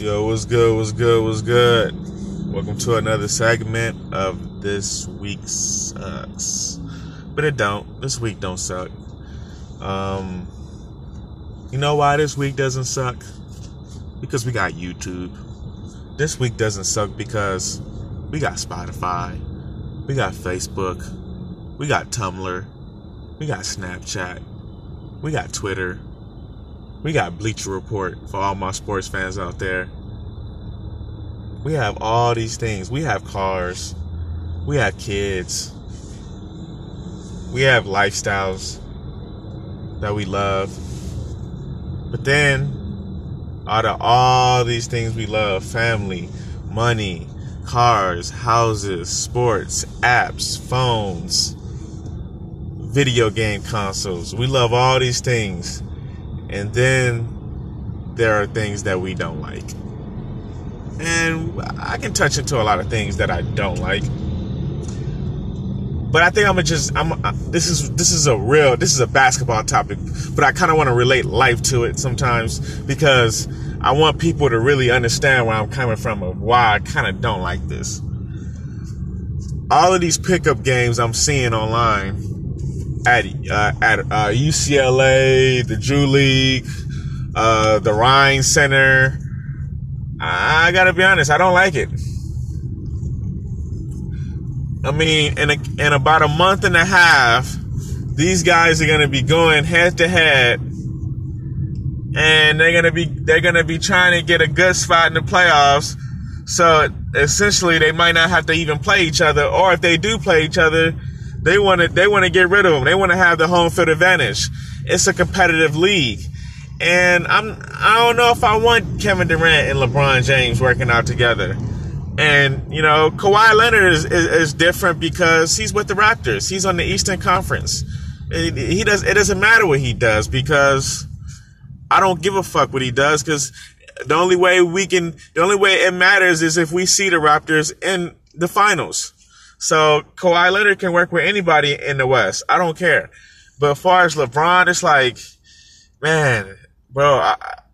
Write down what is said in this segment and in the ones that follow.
Yo, what's good, what's good, what's good? Welcome to another segment of This Week Sucks. But it don't. This week don't suck. You know why this week doesn't suck? Because we got YouTube. This week doesn't suck because we got Spotify. We got Facebook. We got Tumblr. We got Snapchat. We got Twitter. We got Bleacher Report for all my sports fans out there. We have all these things. We have cars. We have kids. We have lifestyles that we love. But then, out of all these things we love, family, money, cars, houses, sports, apps, phones, video game consoles. We love all these things. And then there are things that we don't like. And I can touch into a lot of things that I don't like. But I think this is a basketball topic, but I kind of want to relate life to it sometimes because I want people to really understand where I'm coming from of why I kind of don't like this. All of these pickup games I'm seeing online at UCLA, the Drew League, the Ryan Center. I gotta be honest, I don't like it. I mean, in about a month and a half, these guys are gonna be going head to head, and they're gonna be trying to get a good spot in the playoffs. So essentially, they might not have to even play each other, or if they do play each other, They want to get rid of them. They want to have the home field advantage. It's a competitive league, and I don't know if I want Kevin Durant and LeBron James working out together. And you know, Kawhi Leonard is different because he's with the Raptors. He's on the Eastern Conference. It doesn't matter what he does because I don't give a fuck what he does because the only way it matters is if we see the Raptors in the finals. So Kawhi Leonard can work with anybody in the West. I don't care. But as far as LeBron, it's like, man, bro,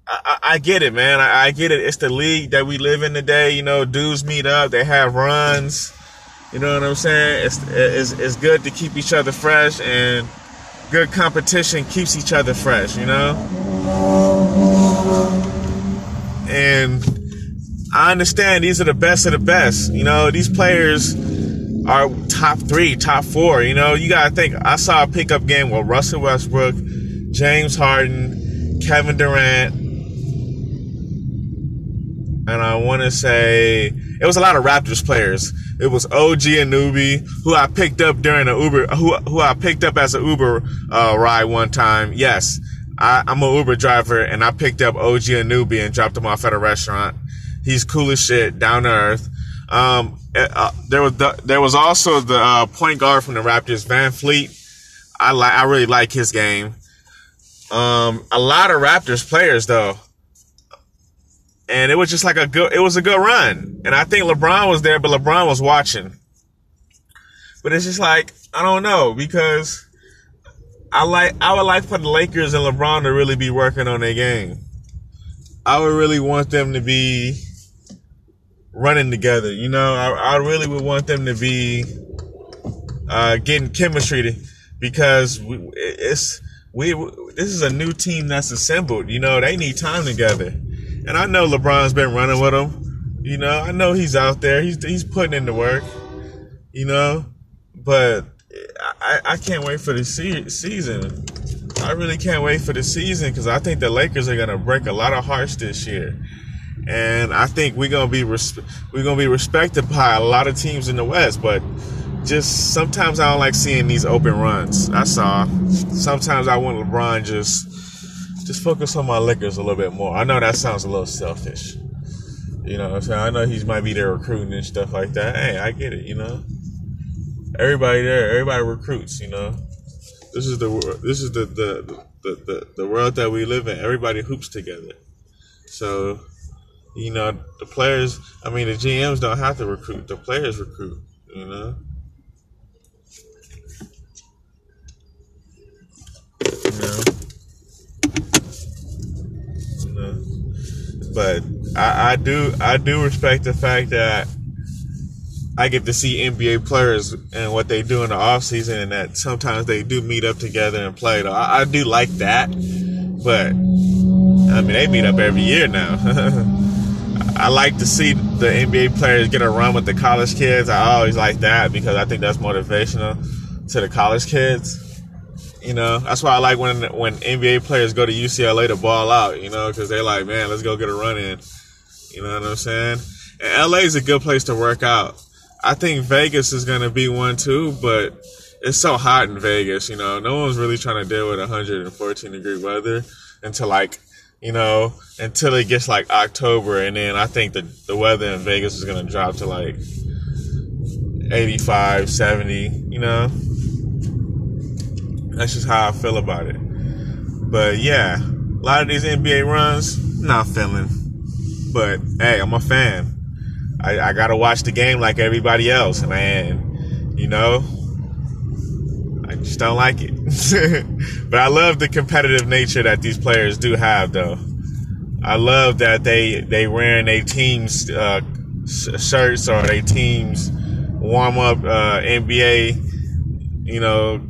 I get it, man. I get it. It's the league that we live in today. You know, dudes meet up. They have runs. You know what I'm saying? It's good to keep each other fresh, and good competition keeps each other fresh, you know? And I understand these are the best of the best. You know, these players are top three, top four. You know, you got to think. I saw a pickup game with Russell Westbrook, James Harden, Kevin Durant, and I want to say it was a lot of Raptors players. It was OG Anunoby, who I picked up during an Uber, who I picked up as an Uber ride one time. Yes, I'm an Uber driver, and I picked up OG Anunoby and dropped him off at a restaurant. He's cool as shit, down to earth. There was also the point guard from the Raptors, Van Fleet. I really like his game. A lot of Raptors players though, and it was just like a good run. And I think LeBron was there, but LeBron was watching. But it's just like I don't know because I would like for the Lakers and LeBron to really be working on their game. I would really want them to be running together, you know. I really would want them to be getting chemistry because this is a new team that's assembled. You know, they need time together, and I know LeBron's been running with them. You know, I know he's out there. He's putting in the work. You know, but I can't wait for the season. I really can't wait for the season because I think the Lakers are gonna break a lot of hearts this year. And I think we're gonna be respected by a lot of teams in the West, but just sometimes I don't like seeing these open runs. That's all. Sometimes I want LeBron just focus on my Lakers a little bit more. I know that sounds a little selfish, you know what I'm saying? I know he might be there recruiting and stuff like that. Hey, I get it, you know. Everybody recruits, you know. This is the world that we live in. Everybody hoops together, so. You know, the players, I mean, the GMs don't have to recruit. The players recruit, you know. You know. But I do respect the fact that I get to see NBA players and what they do in the offseason, and that sometimes they do meet up together and play. I do like that, but, I mean, they meet up every year now. I like to see the NBA players get a run with the college kids. I always like that because I think that's motivational to the college kids. You know, that's why I like when NBA players go to UCLA to ball out, you know, because they're like, man, let's go get a run in. You know what I'm saying? And LA is a good place to work out. I think Vegas is going to be one too, but it's so hot in Vegas, you know. No one's really trying to deal with 114-degree weather until like, you know, until it gets like October. And then I think the weather in Vegas is going to drop to like 85, 70, you know. That's just how I feel about it. But, yeah, a lot of these NBA runs, not feeling. But, hey, I'm a fan. I got to watch the game like everybody else. And, you know, I just don't like it. But I love the competitive nature that these players do have, though. I love that they wearing their team's shirts or their team's warm-up NBA, you know,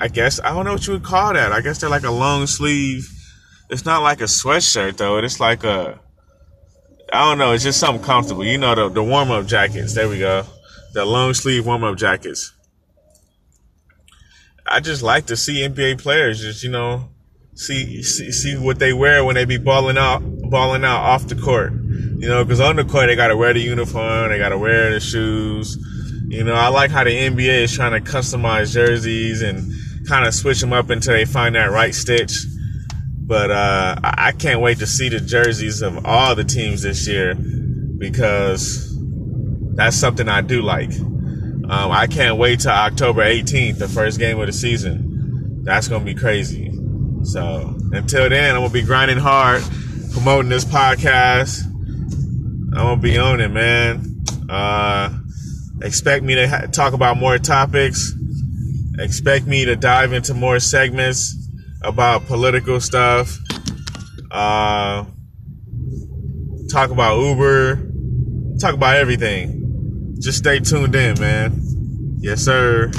I guess, I don't know what you would call that. I guess they're like a long sleeve. It's not like a sweatshirt, though. It's like a, I don't know. It's just something comfortable. You know, the warm-up jackets. There we go. The long sleeve warm-up jackets. I just like to see NBA players just, you know, see what they wear when they be balling out off the court. You know, because on the court, they got to wear the uniform. They got to wear the shoes. You know, I like how the NBA is trying to customize jerseys and kind of switch them up until they find that right stitch. But I can't wait to see the jerseys of all the teams this year because that's something I do like. I can't wait till October 18th, the first game of the season. That's going to be crazy. So until then, I'm going to be grinding hard, promoting this podcast. I'm going to be on it, man. Expect me to talk about more topics. Expect me to dive into more segments about political stuff. Talk about Uber. Talk about everything. Just stay tuned in, man. Yes, sir.